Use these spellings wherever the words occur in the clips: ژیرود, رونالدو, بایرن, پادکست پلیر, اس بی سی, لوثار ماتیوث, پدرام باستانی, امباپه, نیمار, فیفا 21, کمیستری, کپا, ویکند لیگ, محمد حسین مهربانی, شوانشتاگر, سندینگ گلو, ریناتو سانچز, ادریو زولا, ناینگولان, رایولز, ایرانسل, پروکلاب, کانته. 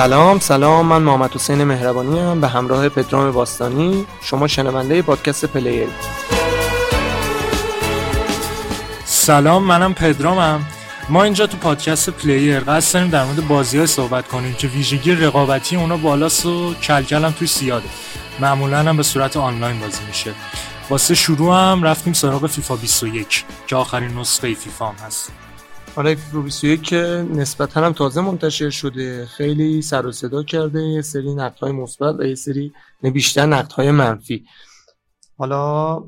سلام، من محمد حسین مهربانی هم به همراه پدرام باستانی. شما شنونده پادکست پلیر. سلام، منم پدرامم. ما اینجا تو پادکست پلیر قصد داریم در مورد بازی‌ها صحبت کنیم که ویژگی رقابتی اونا بالاست و کلکل هم توی زیاده. معمولاً هم به صورت آنلاین بازی میشه. واسه شروع هم رفتیم سراغ فیفا 21 که آخرین نسخه فیفا هم هست. آره، فیفا 21 که نسبتاً هم تازه منتشر شده، خیلی سر و صدا کرده، یه سری نقدهای مثبت و یه سری بیشتر نقدهای منفی. حالا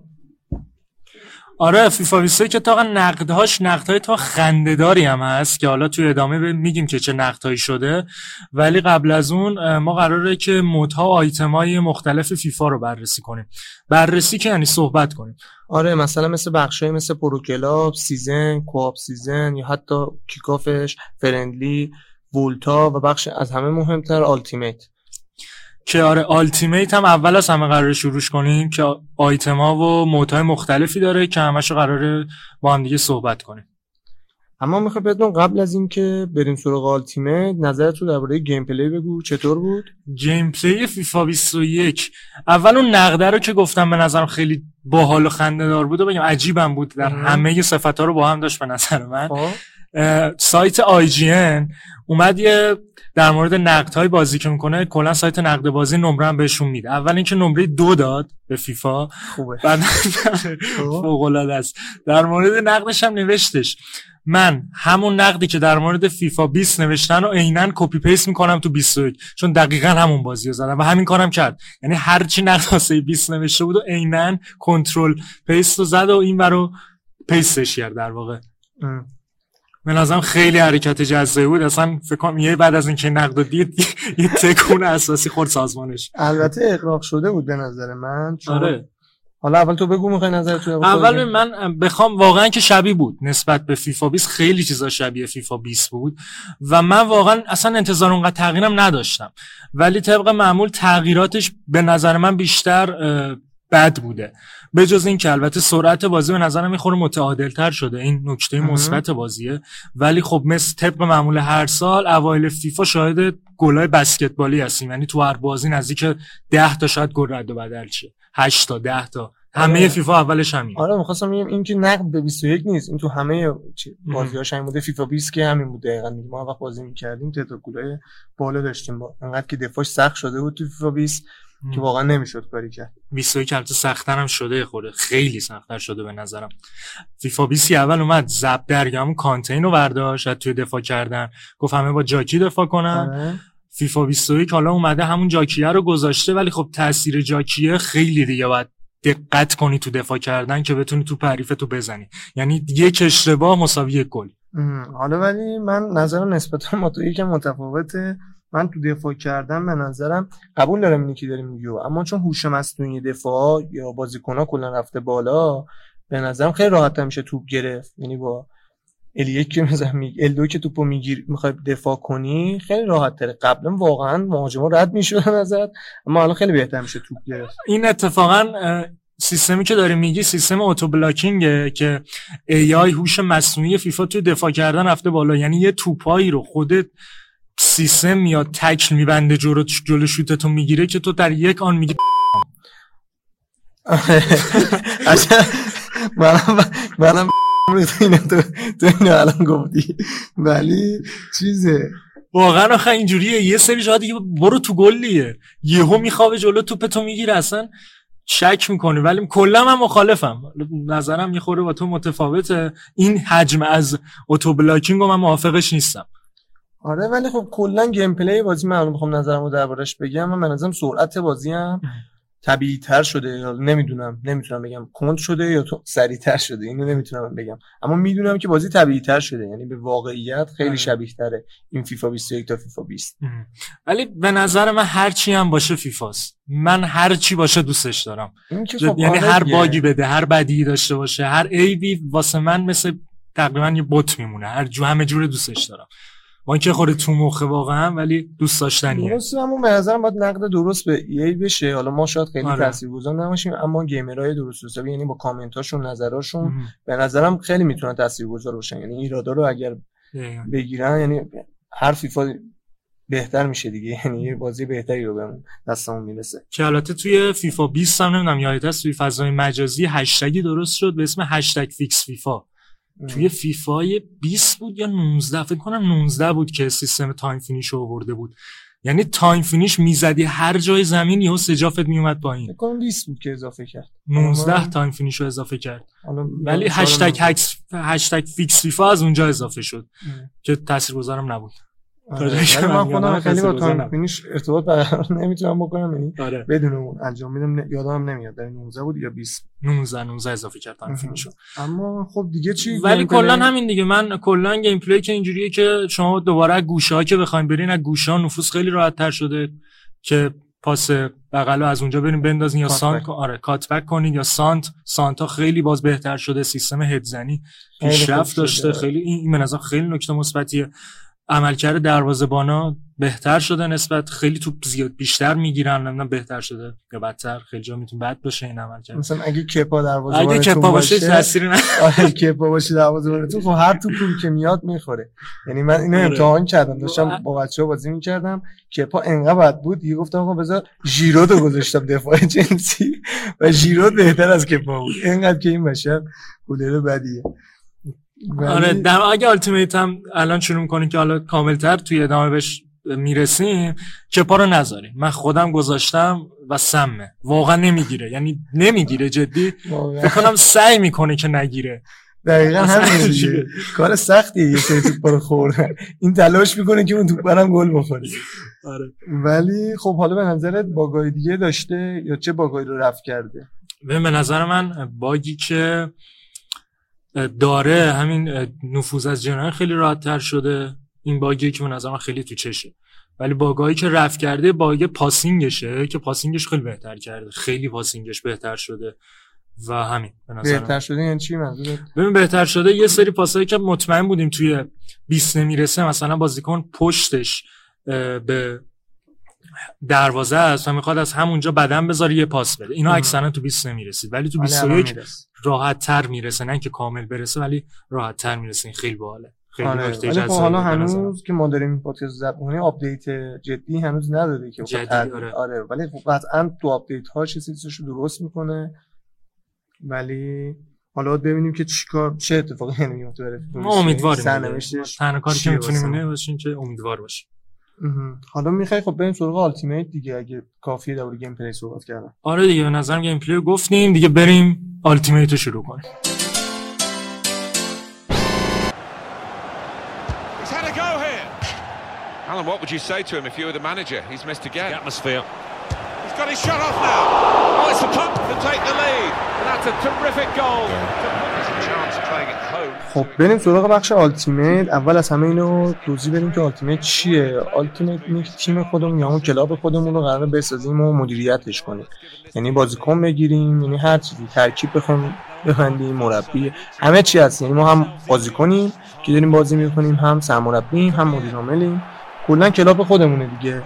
آره، فیفا 23 که تا نقدهاش نقدهای تا خنده‌داری هم هست که حالا توی ادامه میگیم که چه نقدهایی شده، ولی قبل از اون ما قراره که مودها و آیتم‌های مختلف فیفا رو بررسی کنیم. بررسی که یعنی صحبت کنیم. آره، مثلا مثل بخشایی مثل پروکلاب، سیزن، کوآپ سیزن یا حتی کیکافش، فرندلی، ولتا و بخش از همه مهمتر آلتیمیت. که آره، آلتیمیت هم اول از همه قراره شروعش کنیم که آیتما و مودهای مختلفی داره که همشو قراره با هم دیگه صحبت کنیم. اما میخوام بدونم قبل از این که بریم سراغ آلتیمیت، نظرت تو درباره گیم پلی بگو، چطور بود؟ گیم پلی فیفا 21 اول اون نقده رو که گفتم به نظرم خیلی باحال و خنده‌دار بود و بگم عجیبم بود، در همه صفات‌ها رو با هم داشت به نظر من. سایت ای جی ان اومد یه در مورد نقدهای بازی که میکنه، کلا سایت نقد بازی نمره هم بهشون میده. اول اینکه نمره 2 داد به فیفا، خوبه، بعد فوق العاده است. در مورد نقدش هم نوشتش من همون نقدی که در مورد فیفا 20 نوشتن رو عیناً کپی پیست میکنم تو 21، چون دقیقاً همون بازی رو زدم و همین کارم کرد. یعنی هر چی نقد واسه 20 نوشته بود و عیناً کنترل پیست رو زد و اینورو پیستش کرد در واقع. من لازم خیلی حرکت جزایی بود، اصلا فکر کنم یه بعد از اینکه نقد دید یه تکون اساسی خورد سازمانش. البته اغراق شده بود به نظر من. آره. حالا اول تو بگو میخوای نظرت رو. اول من بخوام واقعا که شبیه بود نسبت به فیفا 20، خیلی چیزا شبیه فیفا 20 بود و من واقعا اصلا انتظار اونقدر تغییرم نداشتم، ولی طبق معمول تغییراتش به نظر من بیشتر بد بوده، به جز این که البته سرعت بازی به نظر من خورده متعادل‌تر شده، این نکته مثبت بازیه. ولی خب مثل طبق معمول هر سال اوایل فیفا شاهد گل‌های بسکتبالی هستیم، یعنی تو هر بازی نزدیک 10 تا شاید گل رد و بدل شه، 8 تا 10 تا همه. آره. فیفا اولش همین. آره، می‌خواستم بگم این که نقد به 21 نیست، این تو همه بازی‌هاش همین بوده. فیفا 20 که همین بود دقیقاً، ما وقت بازی می‌کردیم تعداد گل‌های بالا داشتیم، انقدر که دفاعش سخت شده بود تو فیفا 20 که واقعا نمیشد کاری کرد. 21 البته سخت‌تر هم شده، خوره خیلی سخت‌تر شده به نظرم. فیفا 20 اول اومد زب درگام کانته اینو برداشت توی دفاع کردن، گفت همه با جاکی دفاع کنن. فیفا 21 حالا اومده همون جاکیه رو گذاشته، ولی خب تاثیر جاکیه خیلی دیگه باید دقت کنی تو دفاع کردن که بتونی تو حریفتو بزنی، یعنی یک اشتباه مساوی گل. حالا ولی من نظرم نسبتا ما تو یکم متفاوته. من تو دفاع کردم به نظرم قبول دارم اینی که داریم میگیو، اما چون هوش مصنوعی دفاع یا بازیکن‌ها کلا رفته بالا، به نظرم خیلی راحت میشه توپ گرفت. یعنی با ال1 که مثلا ال2 که توپو میگیری میخوای دفاع کنی خیلی راحت تره. قبلا واقعا مهاجما رد میشد نظر، اما الان خیلی بهتر میشه توپ گرفت. این اتفاقا سیستمی که داره میگی سیستم اوتو بلاکینگه که ای آی هوش مصنوعی فیفا تو دفاع کردن رفته بالا، یعنی یه توپایی رو خودت سیستم میاد تکل میبنده جلو شوتتو میگیره که تو در یک آن میگی. منم تو اینو الان گفتی، ولی چیزه واقعا آخه اینجوریه. یه سری جا دیگه برو تو گلیه یهو میخوابه جلو توپتو میگیره، اصلا شک میکنه. ولی کلا من مخالفم، نظرم یه خورده با تو متفاوته. این حجم از اوتو بلاکینگ من موافقش نیستم. آره، ولی خب کلا گیم پلی بازی من میخوام نظرمو دربارش بگم. من نظرم سرعت بازی هم طبیعی‌تر شده، نمیتونم بگم کند شده یا سریع‌تر شده، اینو نمیتونم بگم، اما میدونم که بازی طبیعی‌تر شده، یعنی به واقعیت خیلی شبیه‌تره این فیفا 21 تا فیفا 20. ولی به نظر من هر چی هم باشه فیفاست، من هر چی باشه دوستش دارم. خب یعنی هر باگی بده، هر بدی داشته باشه، هر عیبی واسه من مثل تقریبا یه بوت میمونه، هر جو همه جوره دوستش دارم. من که خورده تو مخه واقعا، ولی دوست داشتنیه. درسته، اما به نظرم باید نقد درست به ای بشه. حالا ما شاید خیلی تاثیرگذار نباشیم، اما گیمرهای درست حسابی، یعنی با کامنتاشون نظراشون به نظرم خیلی میتونن تاثیرگذار باشن. یعنی ایرادا رو اگر بگیرن، یعنی هر فیفا بهتر میشه دیگه، یعنی یه بازی بهتری رو بهمون دستمون میرسه. که البته توی فیفا 20 هم نمیدونم یادت هست توی فضای مجازی هشتگی درست شد به اسم هشتگ فیکس فیفا. توی فیفای 20 بود یا 19 فکر کنم 19 بود که سیستم تایم فینیش رو آورده بود، یعنی تایم فینیش میزدی هر جای زمین یهو سجافت میومد پایین. فکر کنم 20 بود که اضافه کرد، 19 تایم فینیش رو اضافه کرد، ولی هشتگ فیکس فیفا از اونجا اضافه شد که تاثیرگذارم نبود. من خودم خیلی با تایم فینیش ارتباط نمیتونم بکنم، یعنی بدون اون انجام میدم، یادم نمیاد در 19 بود یا 20. 19 اضافه کرد تایم فینیش. اما خب دیگه چی، ولی کلا همین دیگه. من کلا گیم پلی که اینجوریه که شما دوباره گوشه‌ها که بخواید برین از گوشه‌ها نفوذ خیلی راحت‌تر شده که پاس بغلو از اونجا بریم بندازین یا سانت، آره کات بک کنین یا سانتا خیلی باز بهتر شده، سیستم هدزنی پیشرفت داشته خیلی. این منظر خیلی نکته مثبتیه. عملکرد دروازه‌بانا بهتر شده، نسبت خیلی توپ زیاد بیشتر میگیرن، نمیدونم بهتر شده یا بدتر، خیلی جا میتونه بد باشه این عملکرد. مثلا اگه کپا دروازه‌بانتون باشه، اگه کپا باشه تاثیری نداره، اگه کپا باشه دروازه‌بانتون خب هر توپی که میاد میخوره. یعنی من اینو امتحان کردم، داشتم با بچه‌ها بازی می‌کردم، کپا انقدر بد بود دیگه گفتم آقا بذار ژیرودو گذاشتم دفاع جنسی و ژیرود بهتر از کپا بود، اینقدر که این بشه گلر بدیه. آره در اگه التیمیت هم الان شروع می‌کنیم که حالا کامل‌تر توی ادامه بهش میرسیم، کپا رو نذاریم. من خودم گذاشتم و سمه واقعا نمیگیره، یعنی نمیگیره جدی، فکر کنم سعی میکنه که نگیره. دقیقاً همین کار سختیه یه سری توپ رو خوردن، این تلاش میکنه که اون توپ برام گل بخوره. آره ولی خب حالا به نظرت باگای دیگه داشته یا چه باگایی رو رفع کرده؟ به نظر من باگی که داره همین نفوذ از جناح خیلی راحت‌تر شده، این باگی که به نظر من خیلی تو چشه. ولی باگایی که رفع کرده باگ پاسینگشه که پاسینگش خیلی بهتر کرده، خیلی پاسینگش بهتر شده و همین به نظر بهتر شده. یعنی چی منظورت؟ ببین بهتر شده یه سری پاسایی که مطمئن بودیم توی 20 نمیرسه، مثلا بازیکن پشتش به دروازه است و میخواد از همونجا بدن بذاره یه پاس بده، اینا اکثرا تو 20 نمیرسید ولی تو 21 راحت تر میرسه، نه که کامل برسه ولی راحت تر میرسه. این خیلی باحاله، خیلی نکته جذابه. حالا هنوز که ما داریم پادکست ضبط می‌کنیم آپدیت جدی هنوز نداده که جدی آره ولی قطعاً تو آپدیت ها چیزیشو درست میکنه. ولی حالا ببینیم که چیکار چه اتفاقی میفته. ما امیدواریم، تنها کاری که میتونیم اینه که امیدوار باشیم. حالا میخوای خب بریم سراغ التیمیت دیگه، اگه کافیه دوباره گیم پلی صحبت کردم. آره دیگه به نظرم گیم پلی رو گفتیم دیگه، بریم التیمیت رو شروع کنیم. Alan, what would you say to him if you were the manager? He's missed again. The atmosphere. He's got his shot off now. Oh, it's the punt to take the lead. And that's a terrific goal. خب بریم سراغ بخش التیمیت. اول از همه اینو توضیح بدیم که التیمیت چیه. التیمیت میگه تیم خودمون یا اون کلاب خودمون رو قراره بسازیم و مدیریتش کنیم، یعنی بازیکن بگیریم، یعنی هر چیزی ترکیب بخندیم، مربی، همه چی هست. یعنی ما هم بازیکنیم که داریم بازی میکنیم، هم سرمربییم، هم مدیر عاملیم، کلا کلاب خودمونه دیگه.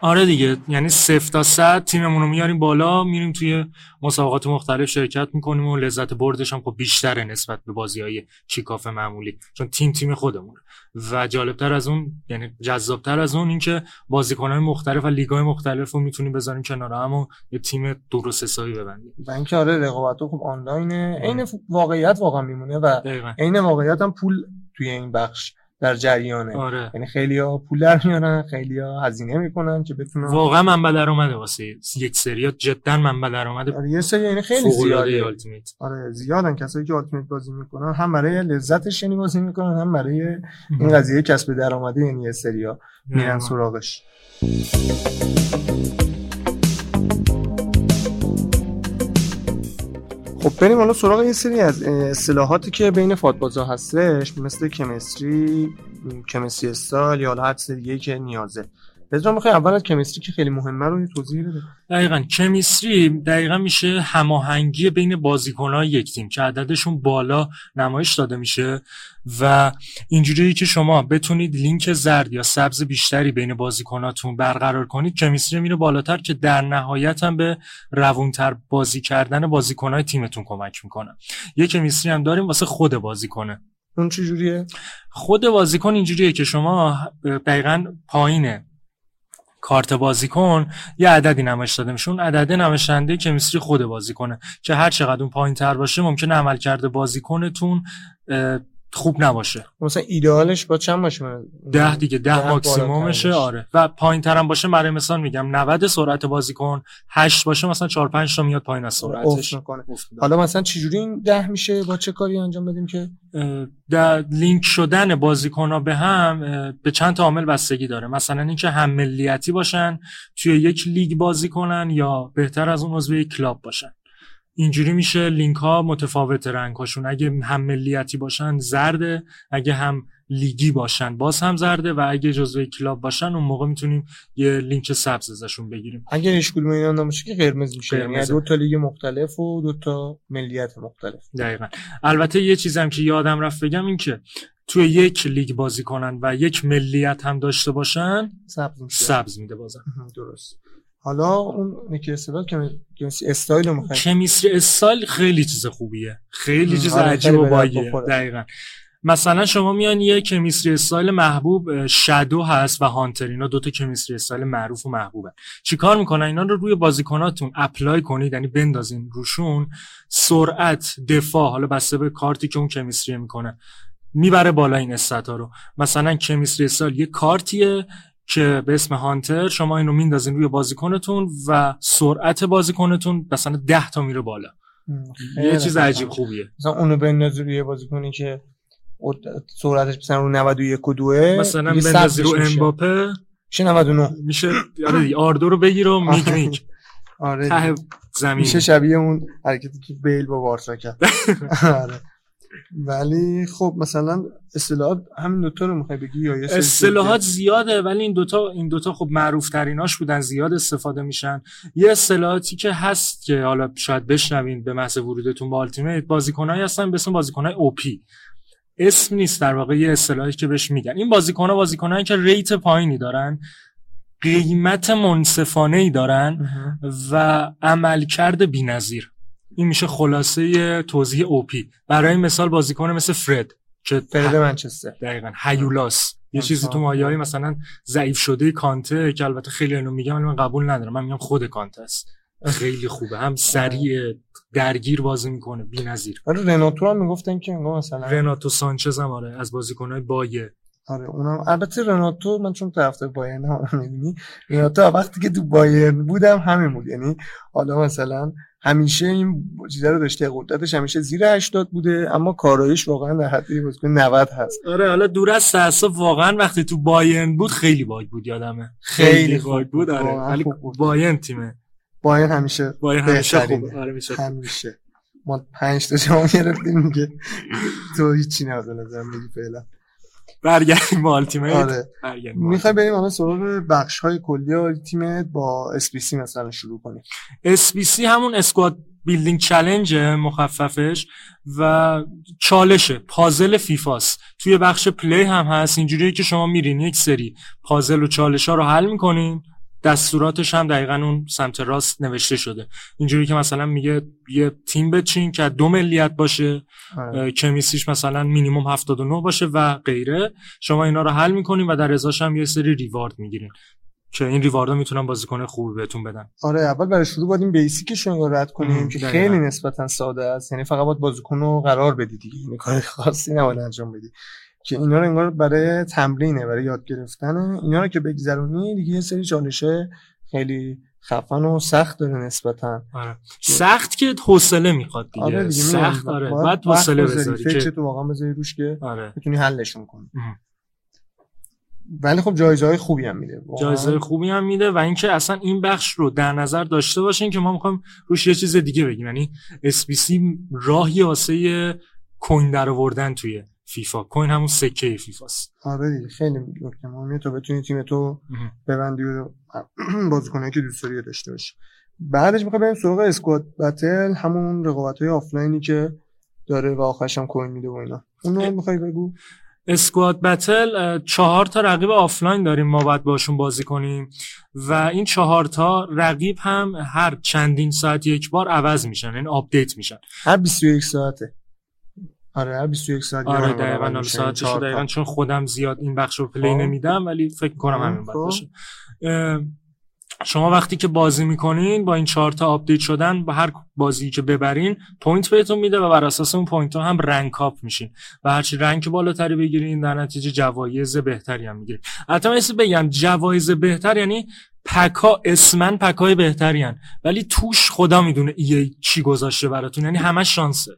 آره دیگه، یعنی 0 تا 100 تیممون رو میاریم بالا، میریم توی مسابقات مختلف شرکت میکنیم و لذت بردش هم خب بیشتره نسبت به بازی‌های کیکاف معمولی، چون تیم خودمون. و جالبتر از اون، یعنی جذابتر از اون، این که بازیکن‌های مختلف و لیگ‌های مختلف رو میتونیم بذاریم کنار هم و یه تیم درست حسابی ببندیم. و اینکه آره رقابت خوب آنلاینه، عین واقعیت واقعا میمونه و عین واقعیت هم پول توی این بخش در جریانه. آره. یعنی خیلی‌ها پول در میارن، خیلی‌ها هزینه میکنن که بتونن واقعا منبع درآمد واسه یک سریات جدا منبع درآمد. آره یه سری یعنی خیلی زیاده التیمیت. آره زیادن کسایی که التیمیت بازی میکنن، هم برای لذتش یعنی بازی میکنن، هم برای این قضیه کسب درآمدی، یعنی یه سری‌ها میرن سراغش. خب بریم حالا سراغ یه سری از اصطلاحاتی که بین فوتبال‌ها هستش، مثل کمستری استایل یا هر چیز دیگه‌ای که نیازه. بذار می‌خوام اول از کمستری که خیلی مهمه رو توضیح بده. دقیقاً کمستری دقیقاً میشه هماهنگی بین بازیکن‌های یک تیم که عددشون بالا نمایش داده میشه و اینجوریه که شما بتونید لینک زرد یا سبز بیشتری بین بازیکناتون برقرار کنید. کمیستری میره بالاتر که در نهایت هم به روونتر بازی کردن بازیکن‌های تیمتون کمک میکنه. یه کمیستری هم داریم واسه خود بازیکنه. اون چه جوریه؟ خود بازیکن اینجوریه که شما دقیقاً پایینه کارت بازیکن یه عددی نمایش داده میشه، اون عدد نمایشنده کمیستری خود بازیکنه که هر چقدر اون پایین‌تر باشه ممکنه عملکرد بازیکنتون خوب نباشه. مثلا ایدئالش با چند باشه؟ 10 دیگه، 10 ماکسیمومشه. آره و پایین‌تر هم باشه، برای مثال میگم 90 سرعت بازیکن، 8 باشه مثلا 4 5 تا میاد پایین از سرعتش. حالا مثلا چجوری این 10 میشه؟ با چه کاری انجام بدیم که در لینک شدن بازیکن‌ها به هم به چند تا عامل بستگی داره، مثلا اینکه هم ملیتی باشن، توی یک لیگ بازی کنن یا بهتر از اون عضو یک کلاب باشن. اینجوری میشه لینک ها متفاوت رنگ‌هاشون، اگه هم ملیتی باشن زرده، اگه هم لیگی باشن باز هم زرده و اگه جزو کلاب باشن اون موقع میتونیم یه لینک سبز ازشون بگیریم. اگه هیچ کدوم اینا نباشه که قرمز میشه، یعنی دو تا لیگ مختلف و دو تا ملیت مختلف. دقیقاً. البته یه چیزم که یادم رفت بگم این که توی یک لیگ بازی کنن و یک ملیت هم داشته باشن سبز میده بازم. درست. حالا اون میکرسیداد که کمیستری استایل مخاطب، کمیستری استایل خیلی چیز خوبیه، خیلی چیز عجیب و باگیه. دقیقاً. مثلا شما میان یه کمیستری استایل محبوب شادو هست و هانتر، اینا دوتا کمیستری استایل معروف و محبوبن. چیکار میکنن؟ اینا رو روی بازیکناتون اپلای کنید، یعنی بندازین روشون، سرعت، دفاع، حالا بسته به کارتی که اون کمیستری میکنه میبره بالا این استاتا رو. مثلا کمیستری استایل یه کارتیه که به اسم هانتر، شما اینو میندازین روی بازیکنتون و سرعت بازیکنتون مثلا 10 تا میره بالا. یه چیز عجیب خوبیه. مثلا اونو بندازی روی بازیکنی که سرعتش مثلا رو 91 و 2 مثلا بندازی رو امباپه میشه 99 میشه. آره دیگه، آردو رو بگیر و میگ میگ. آره ته زمین میشه شبیه اون حرکتی که بیل با بارسا کرد. آره ولی خب مثلا اصطلاحات همین دوتا رو میخوای بگی یا اصطلاحات زیاده، ولی این دوتا خب معروف تریناش بودن، زیاد استفاده میشن. یه اصطلاحاتی که هست که حالا شاید بشنوین به محض ورودتون به التیمیت، بازیکنایی هستن به اسم بازیکنای او پی، اسم نیست در واقع، یه اصطلاحی که بهش میگن. این بازیکن‌ها بازیکنایی که ریت پایینی دارن، قیمت منصفانه‌ای دارن و عملکرد بی‌نظیر. این میشه خلاصه توضیح اوپی. برای مثال بازیکن مثل فرد که فرد منچستر، دقیقاً هیولاس، یه چیزی تو مایه‌های مثلا ضعیف شده کانته، که البته خیلی اینو میگم ولی من قبول ندارم، من میگم خود کانته است، خیلی خوبه، هم سریع درگیر بازی میکنه، بی‌نظیر. آره ریناتو هم میگفتن که انگار مثلا ریناتو سانچز هم، آره از بازیکن‌های بایر. آره اونم البته ریناتو، من چون طرفدار بایرن هم می‌بینی، ریناتو وقتی که تو بایرن بودم همین بود، یعنی حالا مثلا همیشه این چیزا رو داشته، قدرتش همیشه زیر 80 بوده اما کاراییش واقعا در حد 90 هست. آره حالا دور از تعصب، واقعا وقتی تو بایرن بود خیلی باگ بود، یادمه خیلی باگ بود. آره ولی بایرن تیمه، بایرن همیشه خوبه. آره همیشه ما 5 تا جام گرفتیم که تو هیچی نازل ازم بگی. فعلا برگردیم به التیمیت. آره میخوای بریم الان سراغ بخش‌های کلی التیمیت، با اس بی سی مثلا شروع کنیم. اس بی سی همون اسکواد بیلدینگ چالش مخففش و چالشه، پازل فیفاست. توی بخش پلی هم هست، اینجوریه که شما میرین یک سری پازل و چالش‌ها رو حل می‌کنین، دستوراتش هم دقیقاً اون سمت راست نوشته شده. اینجوری که مثلا میگه یه تیم بچین که 2 ملیت باشه، کمیسیش مثلا مینیمم 79 باشه و غیره. شما اینا رو حل می‌کنین و در ازاش هم یه سری ریوارد می‌گیرین که این ریواردا میتونن بازیکن خوب بهتون بدن. آره اول برای شروع باید این بیسیکشون رو رد کنیم که خیلی نسبتاً ساده است، یعنی فقط باید بازیکن رو قرار بدید دیگه، یعنی کار خاصی نباید انجام بدید. که اینا رو انگار برای تمرینه، برای یاد گرفتنه. اینا رو که بگذرونی دیگه یه سری چالشه خیلی خفن و سخت داره نسبتاً. آره سخت که حوصله میخواد دیگه. آره دیگه سخت داره، بعد حوصله بذاری که تو واقعا بذاری روش که بتونی حلشون کنی. ولی خب جایزه‌های خوبی هم میده، جایزه‌های خوبی هم میده. و اینکه اصلا این بخش رو در نظر داشته باشین که ما می‌خوایم روش یه چیز دیگه بگیم، یعنی اس بی سی راهی واسه کوین درآوردن توی فیفا. کوین همون سکه فیفاست. آره دیگه خیلی نکته مهمه، تو بتونی تیم تو ببندی و بازیکنایی که دوست داری داشته باشی. بعدش می‌خوام بریم سراغ اسکواد بتل، همون رقابت‌های آفلاینی که داره و آخرش هم کوین میده و اینا. اونو می‌خوای بگو؟ اسکواد بتل 4 تا رقیب آفلاین داریم ما، باید باشون بازی کنیم و این 4 تا رقیب هم هر چندین ساعت یک بار عوض میشن، یعنی آپدیت میشن. هر 21 ساعته. آره 21 ساعت آره دقیقاً 9 ساعت شده دقیقاً، چون خودم زیاد این بخش رو پلی نمیدم ولی فکر کنم همین بد باشه. شما وقتی که بازی میکنین با این 4 تا آپدیت شدن با هر بازی که ببرین پوینت بهتون میده و بر اساس اون پوینت ها هم رنک اپ میشین و هرچی رنک بالاتری بگیرین در نتیجه جوایز بهتری هم میگیرین. البته من بگم جوایز بهتر یعنی پکا اسمن پکای بهتری ان، ولی توش خدا میدونه ای چی گذاشته براتون، یعنی همه شانسه.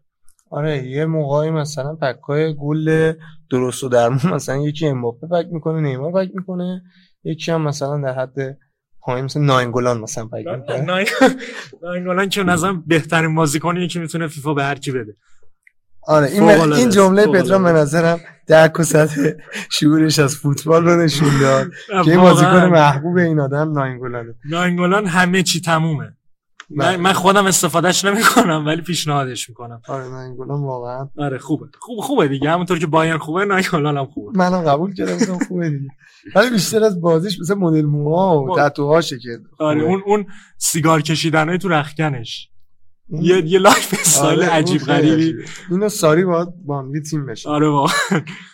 آره یه موقعی مثلا پکای گل درست و درمون مثلا یکی امباپه پک میکنه، نیمار پک میکنه، یکی هم مثلا در حد پایین مثلا ناینگولان مثلا پک میکنه. ناینگولان که نظرم بهترین بازیکنیه که میتونه فیفا به هر کی بده. آره این جمله پدرام به نظرم درک و سطح شعورش از فوتبال رو نشون داد که این بازیکن محبوب این آدم ناینگولانه. ناینگولان همه چی تمومه. من خودم استفادهش نمیکنم ولی پیشنهادش میکنم. آره ناینگولان واقعا آره خوبه دیگه، همونطور که بایرن خوبه ناینگولان هم خوبه. منم قبول کردم خوبه دیگه، ولی بیشتر از بازیش مثلا مدل موها و تتوهاشه که آره اون سیگار کشیدنای تو رختکنش یه لایف استایل عجیب غریبی. اینو ساری با هم یه تیم بشه. آره واقعا.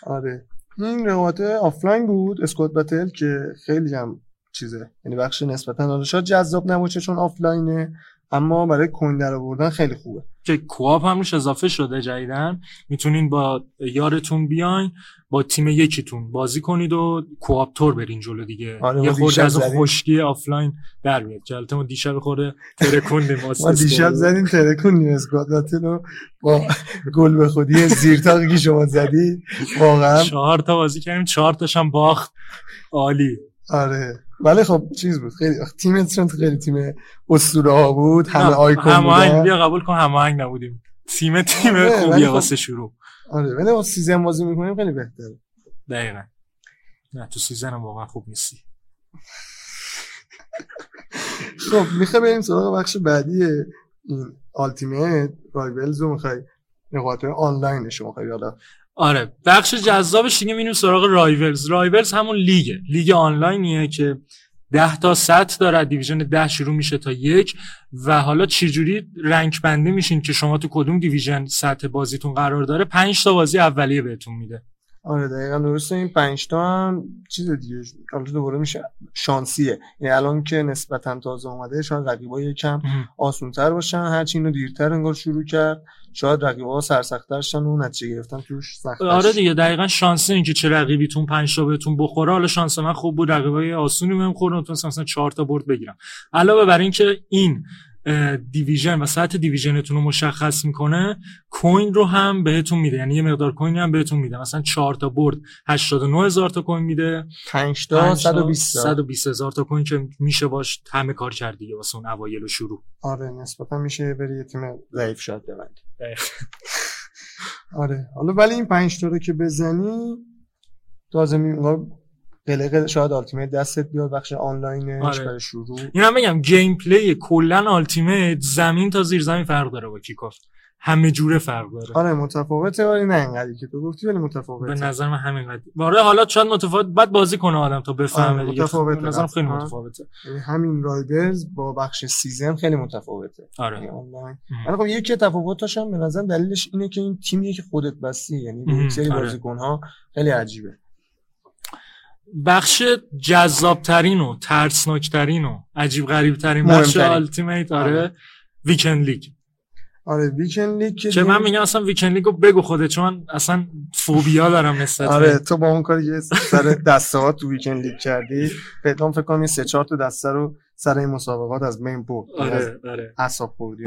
آره این روایت آفلاین بود اسکات بتل که خیلی هم چیزه، یعنی بخش نسبتا حالا شاید جذاب نباشه چون آفلاینه اما برای کوین در آوردن خیلی خوبه که کوآپ هم روش اضافه شده جدیدن. میتونین با یارتون بیاین با تیم یکیتون بازی کنید و کوآپ تور برین جلو دیگه. آره یه خورده از خشکی آفلاین در میاد. جلتمو دیشب خورده ترکوندیم ما دیشب زدیم ترکوندیم اسکاتلاتو با گل به خودی زیرتاقی که شما زدی واقعا 4 تا بازی کردیم 4 تاشم باخت. عالی. آره ولی خب چیز بود خیلی تیمتون خیلی تیم اسطوره ها بود، همه آیکون بودن. هماهنگ بیا قبول کن هماهنگ نبودیم. تیم خوبیه واسه شروع. آره ولی واسه سیزن بازی می‌کنیم خیلی بهتره. دقیقاً. نه تو سیزن هم واقعا خوب نیستی. خب میخوای بریم سراغ بخش بعدی این التیمیت رایولز رو می‌خوای نقاط آنلاینش رو می‌خوای یالا. آره بخش جذابش دیگه میریم سراغ رایولز. رایولز همون لیگ آنلاینیه که 10 تا سطح داره، دیویژن 10 شروع میشه تا 1 و حالا چجوری رنک بندی میشین که شما تو کدوم دیویژن سطح بازیتون قرار داره. 5 تا بازی اولیه بهتون میده. آره دقیقاً درسته. این 5 تا هم چیز دیگه حالا دوباره میشه شانسیه، یعنی الان که نسبتاً تازه اومده شاید رقیبا یکم آسون‌تر باشن، هرچی اینو دیرتر انگار شروع کرد شاید رقیبا سرسخت‌تر شدن و نتیجه گرفتن توش سخت. آره دیگه دقیقاً شانسه این که چه رقیبیتون 5 تا بهتون بخوره. حالا شانس من خوب بود، رقیبای آسونی بهم خوردن، تونستم مثلا 4 تا برد بگیرم. علاوه بر این که این دیویژن و سطح دیویژنتون رو مشخص میکنه، کوین رو هم بهتون میده، یعنی یه مقدار کوین هم بهتون میده. مثلا 4 تا برد 89000 تا کوین میده، 5 تا 120000 تا کوین که میشه باش همه کار کردی واسه اون اوایل و شروع. آره نسبتا میشه بری یه تیم ضعیف شاد ببند. آره حالا ولی این 5 تا رو که بزنی تازه قلقه شاید التیمیت دستت بیاد بخش آنلاینش. آره. برای شروع اینم بگم گیم پلی کلا التیمیت زمین تا زیر زمین فرق داره با کیک آف، همه جوره فرق داره. آره متفاوته ولی نه اینقدری که تو گفتی، ولی متفاوته به نظر من همینقدر. آره حالا شاید متفاوت بعد بازی کنه آدم تا بفهمه. آره متفاوته به نظرم خیلی متفاوته. همین رایبرز با بخش سیزن خیلی متفاوته. آره آنلاین ولی خب یکی تفاوتاش هم به نظر دلیلش اینه که این تیمی که خودت بستی، یعنی یه سری بازیکن‌ها خیلی عجیبه. بخش جذابترین و ترسناکترین و عجیب غریبترین بخش التیمیت آره ویکند لیگ. آره ویکند لیگ که من میگم اصلا ویکند لیگو بگو خودت، چون اصلا فوبیا دارم نسبت. آره تو با اون کاری که سر دسته‌ها تو ویکند لیگ کردی فعلا فکر کنم 3-4 تا دسته رو سر این مسابقات از بین برد. آره اعصاب خوردی.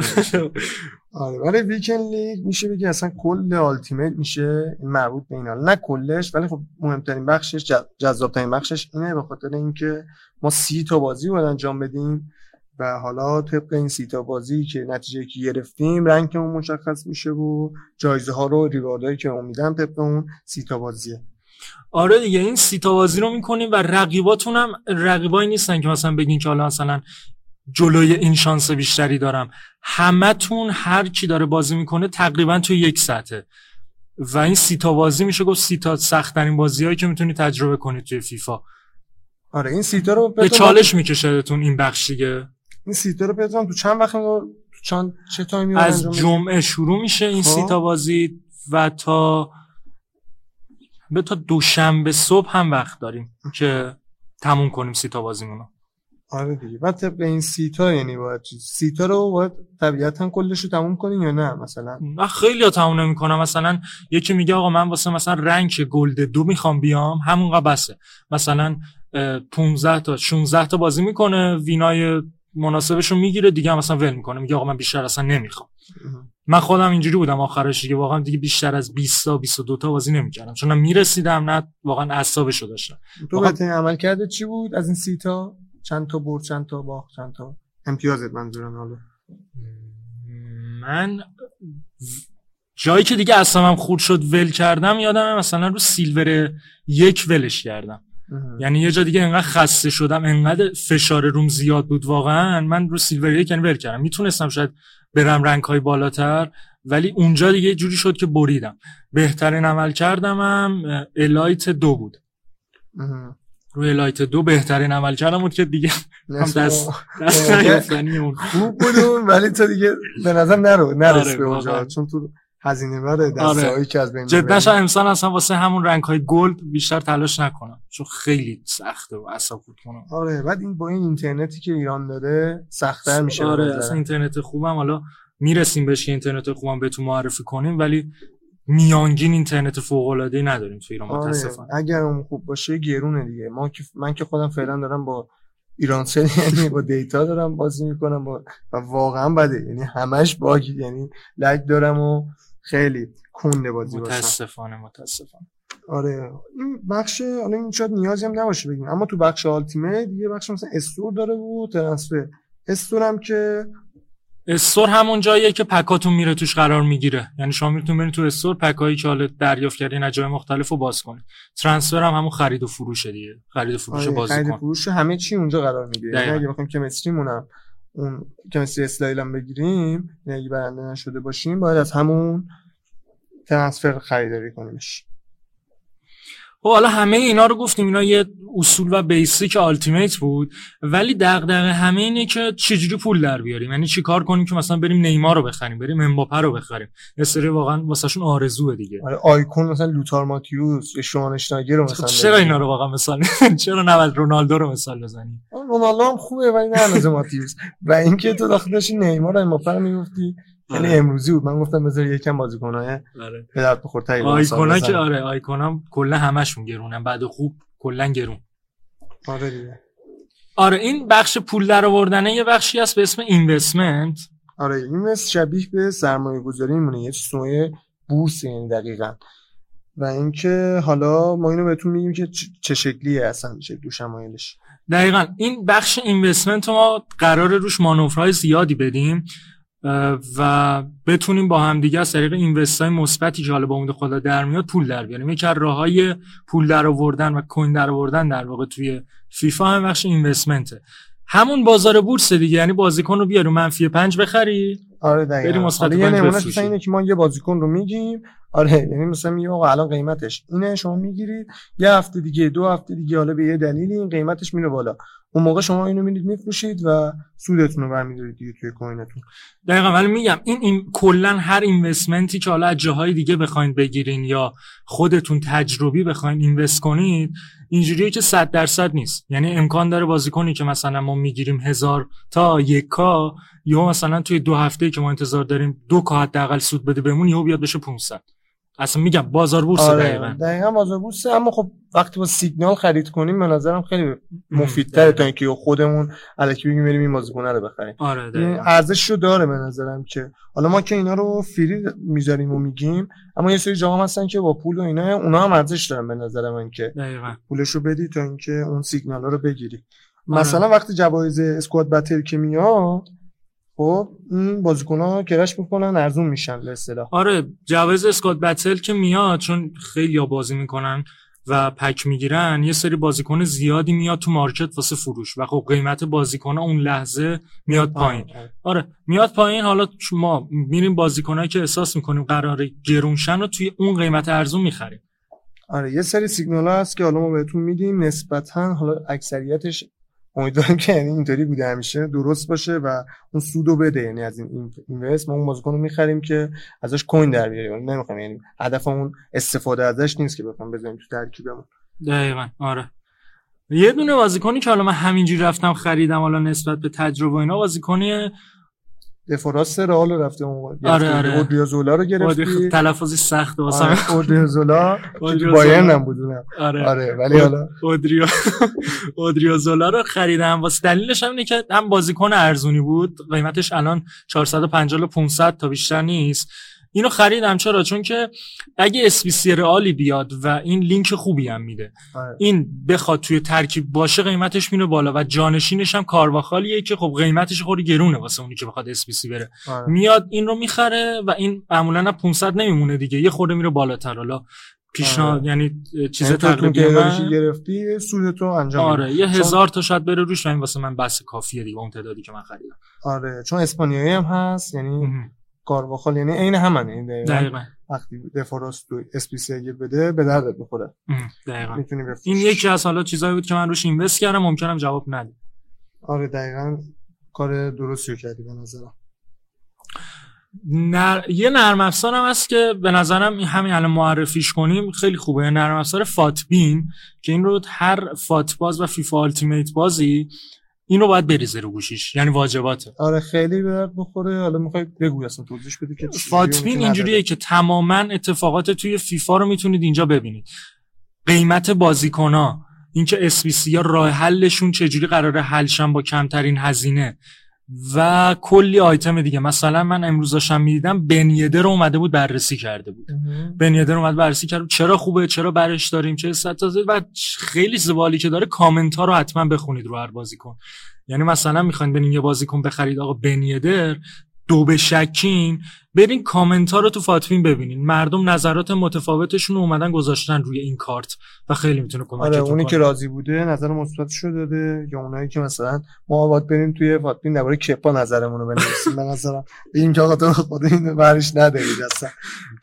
آره ولی ویکند لیگ میشه بگی اصلا کل التیمیت میشه مربوط به اینا، نه کلش ولی خب مهمترین بخشش جذابترین بخشش اینه به خاطر اینکه ما 30 تا بازی رو انجام بدیم و حالا طبق این 30 تا بازی که نتیجه که گرفتیم رنکمون مشخص میشه و جایزه ها رو ریواردایی که امیدم طبق اون 30 تا بازیه. آره دیگه این 30 تا بازی رو میکنیم و رقیباتون هم رقیبایی نیستن که مثلا بگین که حالا مثلا جلوی این شانس بیشتری دارم. همتون هر کی داره بازی میکنه تقریبا تو یک سطحه و این 30 تا بازی میشه گفت 30 تا سخت ترین بازیایی که میتونید تجربه کنید توی فیفا. آره این 30 تا رو به چالش میکشیدتون این بخش دیگه. این 30 تا رو بهتون تو چند وقت چه تایمی انجام میشه؟ از جمعه شروع میشه این 30 تا بازی و تا دوشنبه صبح هم وقت داریم که تموم کنیم 30 تا بازیمونو. آره دیگه. بعد طبق این 30 تا یعنی باید 30 تا رو باید طبیعتاً کلش رو تموم کنین یا نه؟ مثلا من خیلی‌ها تموم نمی‌کنم. مثلا یکی میگه آقا من واسه مثلا رنگ گلد 2 میخوام بیام، همونقدر بسه. مثلا 15 تا 16 تا بازی میکنه، وینای مناسبشو میگیره دیگه، مثلا ول میکنه، میگه آقا من بیشتر اصلا نمیخوام. من خودم اینجوری بودم آخرش دیگه، واقعا دیگه بیشتر از 20 تا 22 تا بازی نمیکردم، چون میرسیدم نه واقعا اعصابشو داشتم. تو بهت عمل کرده چی بود از این 30 تا؟ چند تا برد، چند تا باخت، چند تا امتیازت منظورم؟ حالا من جایی که دیگه اصلا خورد شد ول کردم، یادمه مثلا رو سیلور 1 ولش کردم. یعنی یه جا دیگه انقدر خسته شدم، انقدر فشار روم زیاد بود واقعا، من رو سیلور 1 یعنی ول کردم. میتونستم شاید برم رنگ‌های بالاتر، ولی اونجا دیگه جوری شد که بریدم. بهترین عمل کردمم الایت 2 بود. روی لایت 2 بهترین عمل کردم بود که دیگه هم دست نیافتنی اون خوب بودون، ولی تا دیگه به نظر نرس به اونجا، چون تو هزینه بره دستایی که از بین میره. جداً شاید انسان اصلا واسه همون رنگ‌های گلد بیشتر تلاش نکنم، چون خیلی سخته و اعصاب خورد کنم. آره بعد این با این اینترنتی که ایران داره سخت‌تر میشه. آره اصلا اینترنت خوبم، حالا میرسیم بهش که اینترنت خوبم بهتون معرفی کنیم، ولی میانگین اینترنت فوق‌العاده‌ای نداریم تو ایران متاسفانه. اگر اون خوب باشه گرونه دیگه. من که خودم فعلا دارم با ایرانسل یعنی با دیتا دارم بازی میکنم و واقعا بده، یعنی همش باگی، یعنی لگ دارم و خیلی کونده بازی باشم متاسفانه. آره این بخش، حالا این شاید نیازی هم نباشه بگیم، اما تو بخش آلتیمه دیگه، بخش مثلا استور داره و ترانسفر. استورم که استور همون جاییه که پکاتون میره توش قرار میگیره، یعنی شما میتونید برید تو استور پکایی که حالا دریافت کردین از جای مختلفو باز کنید. ترانسفر هم همون خرید و فروشه دیگه، خرید و فروش بازیکن، خرید و فروش همه چی اونجا قرار میگیره. یعنی اگه بخوایم کمیستریمونم اون کمیستری اسلایلم بگیریم، یعنی اگه برنده نشده باشیم باید از همون ترانسفر خریداری کنیمش. خب حالا همه اینا رو گفتیم، اینا یه اصول و بیسیک آلتیمیت بود، ولی دغدغه همه اینه که چجوری پول در بیاریم، یعنی چی کار کنیم که مثلا بریم نیمار رو بخریم، بریم امباپه رو بخریم. یه سری واقعا واسهشون آرزوئه دیگه. آیکون مثلا لوثار ماتیوث یا شوانشتاگر رو مثلا. چرا اینا رو واقعا مثال چرا نباید رونالدو رو مثال بزنیم؟ رونالدو هم خوبه ولی نه لازم ماتیوث. و اینکه تو داخلش نیمار و امباپه رو میگفتی، یعنی امروزی بود من گفتم بذار یکم بازیکن‌های به درد بخور تا آیکونا که آره آیکونام کلا همشون گرونن، بعد خوب کلا گرون. آره دیگه. آره این بخش پول در آوردنه، یه بخشی هست به اسم اینوستمنت. آره اینوست شبیه به سرمایه‌گذاری میمونه، یه سوی بورس این دقیقاً. و اینکه حالا ما اینو بهتون میگیم که چه شکلیه اصلا، شکل شمایلش. دقیقاً این بخش اینوستمنت ما قراره روش مانورهای زیادی بدیم و بتونیم با هم دیگه از طریق اینوست‌های مثبتی که حالا با اون خدا در میاد پول در بیاریم. یک از راه‌های پول در آوردن و کوین در آوردن در واقع توی فیفا هم بخش اینوستمنته، همون بازار بورس دیگه، یعنی بازیکن رو بیاری و -5 بخری. آره دقیقاً. مثلا یه نمونهش مثلا اینه که ما یه بازیکن رو میگیم، آره یعنی مثلا میگیم آقا الان قیمتش اینه، شما میگیرید یه هفته دیگه، دو هفته دیگه، حالا به یه دلیلی این قیمتش میره بالا، اون موقع شما اینو میرید میفروشید و سودتون رو برمی‌دارید دیگه توی کوینتون. دقیقاً. ولی میگم این کلا هر اینوستمنتی که حالا از جاهای دیگه بخواید بگیرین یا خودتون تجربی بخواید اینوست کنید، اینجوریه که 100% نیست. یعنی امکان داره بازیکنی که مثلا ما میگیریم 1000 تا 1K یا مثلا توی 2 هفته که ما انتظار داریم 2K حداقل سود بده بمون، یهو بیاد بشه 500. اصلا میگم بازار بورس. آره دقیقاً بازار بورس. اما خب وقتی با سیگنال خرید کنیم به نظرم خیلی مفیدتره تا اینکه خودمون الکی بگیم بریم این بازیکن رو بخریم. آره دقیقاً. ارزششو داره به نظرم. که حالا ما که اینا رو فری میذاریم و میگیم، اما یه سری جاها هستن که با پول و اینا اونا هم ارزش دارن به نظر من، که دقیقاً پولشو بدی تا اینکه اون سیگنالا رو بگیری. آره. مثلا وقتی جوایز اسکواد بتل که میاد، خب این بازیکن‌ها کرش می‌کنن، ارزون میشن به اصطلاح. آره جواز اسکات بتل که میاد، چون خیلی‌ها بازی میکنن و پک میگیرن، یه سری بازیکن زیادی میاد تو مارکت واسه فروش و خب قیمت بازیکن‌ها اون لحظه میاد پایین. آره میاد پایین. حالا ما میریم بازیکنایی که احساس میکنیم قراره گرونشن رو توی اون قیمت ارزون میخریم. آره یه سری سیگنال‌ها هست که حالا ما بهتون میدیم، نسبتاً حالا اکثریتش امیدوارم که یعنی اینطوری بوده همیشه درست باشه و اون سودو بده، یعنی از این اینوست ما اون بازیکنو می‌خریم که ازش کوین در بیاریم، نمی‌خوایم یعنی هدفمون استفاده ازش نیست که بخوام بزنیم تو ترکیبمون. دقیقاً آره. یه دونه بازیکنی که حالا من همینجوری رفتم خریدم، حالا نسبت به تجربه اینا بازیکنی دفراست رئال رفته اون آره. ادریو زولا رو گرفتی. تلفظی سخته واسه ادریو زولا که بایرن هم بودونم. آره ولی حالا ادریو زولا رو خریدم واسه دلیلش هم اینه که هم بازیکن ارزونی بود، قیمتش الان 450 تا 500 تا بیشتر نیست. اینو خریدم چرا؟ چون که اگه اسپیسی رئالی بیاد و این لینک خوبی هم میده، این بخواد توی ترکیب باشه قیمتش میره بالا و جانشینش هم کارواخالیه که خب قیمتش خیلی گرونه واسه اونی که بخواد اسپیسی بره. میاد این رو میخره و این معمولا 500 نمیمونه دیگه، یه خورده میره بالاتر. حالا پیشنهاد یعنی چیز تقریبی من گرفتی سودتو انجام آره یه 1000 تا شاید بره روش، همین واسه من بس کافیه دیگه اون تعدادی که من خریدم. آره چون اسپانیایی هم هست یعنی کارواخال یعنی عین همونه. این دقیقاً وقتی دفراست تو اس پی سی بده به دردت میخوره. دقیقاً میتونی بفروش. این یکی از حالا چیزایی بود که من روش اینوست کردم، ممکنم جواب نده. آره دقیقاً کار درستی کردی به نظرم. یه نرم افزار هم هست که به نظرم همین الان معرفیش کنیم خیلی خوبه، نرم افزار فاتبین که این رو هر فاتباز و فیفا التیمیت بازی اینو باید بریزه رو گوشیش، یعنی واجباته. آره خیلی به درد می‌خوره. حالا می‌خوای بگو اصلا توضیح بده که فاتبین اینجوریه که تماماً اتفاقات توی فیفا رو میتونید اینجا ببینید، قیمت بازیکن‌ها، اینکه اس پی سی ها راه حلشون چجوری قراره حل شن با کمترین هزینه و کلی آیتم دیگه. مثلا من امروز داشتم می‌دیدم بنیدر اومده بود بررسی کرده بود. بنیدر اومد بررسی کرد چرا خوبه، چرا برش داریم، چه استاتازه و خیلی زوالی که داره. کامنت‌ها رو حتما بخونید رو هر بازیکن، یعنی مثلا می‌خواید برین یه بازیکن بخرید آقا بنیدر دو به شکین، برین کامنت‌ها رو تو فاتبین ببینین، مردم نظرات متفاوتشون رو اومدن گذاشتن روی این کارت و خیلی میتونه کمکتون کنه. آره اونی که راضی بوده نظر مثبتش رو داده، یا اونایی که مثلا ما باید بریم توی فاتبین درباره کپا نظرمون رو بنویسیم. من مثلا این که آقا تو خود اینو برش ندید اصلا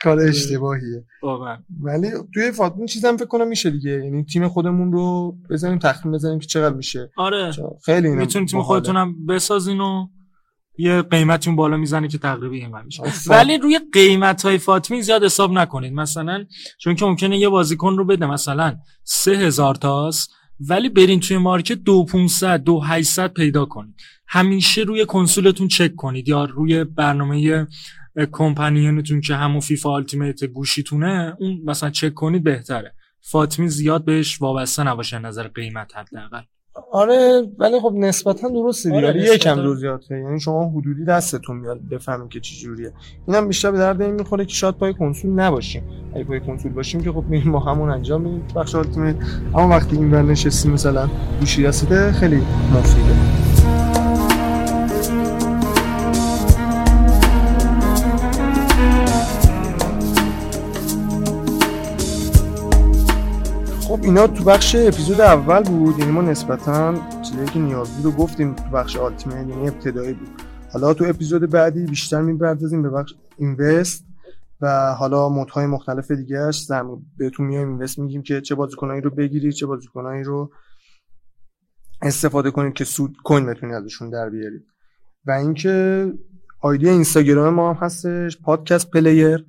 کار اشتباهیه واقعا. ولی توی فاتبین چیزام فکر کنم میشه دیگه، یعنی تیم خودمون رو بزنیم تخمین بزنیم که چقدر میشه. آره خیلی میتونید تیم خودتونم بسازین و یه قیمتی اون بالا میزنه که تقریبی اینقدر میشه. ولی روی قیمت‌های فاتبین زیاد حساب نکنید، مثلا چون که ممکنه یه بازیکن رو بده مثلا 3000 تاست ولی برین توی مارکت 2500 2800 پیدا کنید. همیشه روی کنسولتون چک کنید یا روی برنامه کمپانیانتون که همون فیفا التیمیت گوشیتونه، اون مثلا چک کنید بهتره. فاتبین زیاد بهش وابسته نباشه نظر قیمت حداقل. آره ولی خب نسبتا درسته دیگه. آره یکم روز زیاده، یعنی شما حدودی دستتون میاد بفهمید که چه جوریه. اینم بیشتر به درد این میخوره که شاید پای کنسول نباشیم. اگه پای کنسول باشیم که خب میریم ما همون انجام میدیم بخش التیمیت، اما وقتی اینور نشستیم مثلا گوشی دستته خیلی مفیده. اینا تو بخش اپیزود اول بود، یعنی ما نسبتاً چیزایی که نیاز بود رو گفتیم تو بخش التیمیت، یعنی ابتدایی بود. حالا تو اپیزود بعدی بیشتر می‌پردازیم به بخش اینوست و حالا مودهای مختلف دیگه‌اش بهتون میایم اینوست میگیم که چه بازیکنایی رو بگیرید، چه بازیکنایی رو استفاده کنید که سود کوین بتونید ازشون در بیارید. و اینکه آیدی اینستاگرام ما هم هستش پادکست پلیر،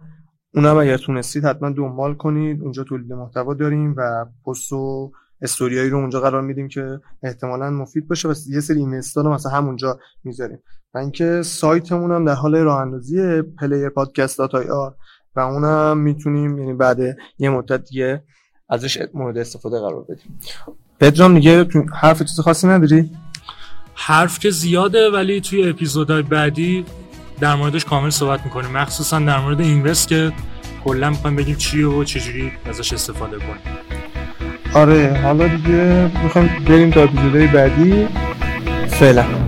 اونم اگر تونستید حتما دنبال کنید. اونجا تولید محتوا داریم و پست و استوریایی رو اونجا قرار میدیم که احتمالاً مفید باشه و یه سری اینوست‌ها رو مثلا همونجا میذاریم. و اینکه سایتمون هم در حال راه اندازیه playerpodcast.ir و اونم میتونیم یعنی بعد یه مدت دیگه ازش مورد استفاده قرار بدیم. پدرام دیگه حرف چیز خاصی نداری؟ حرف که زیاده ولی توی اپیزودهای بعدی در موردش کامل صحبت میکنیم، مخصوصا در مورد اینوست که کلا میخوایم بگیم چیه و چجوری ازش استفاده کنیم. آره حالا دیگه میخوایم بریم تا اپیزودهای بعدی. فعلا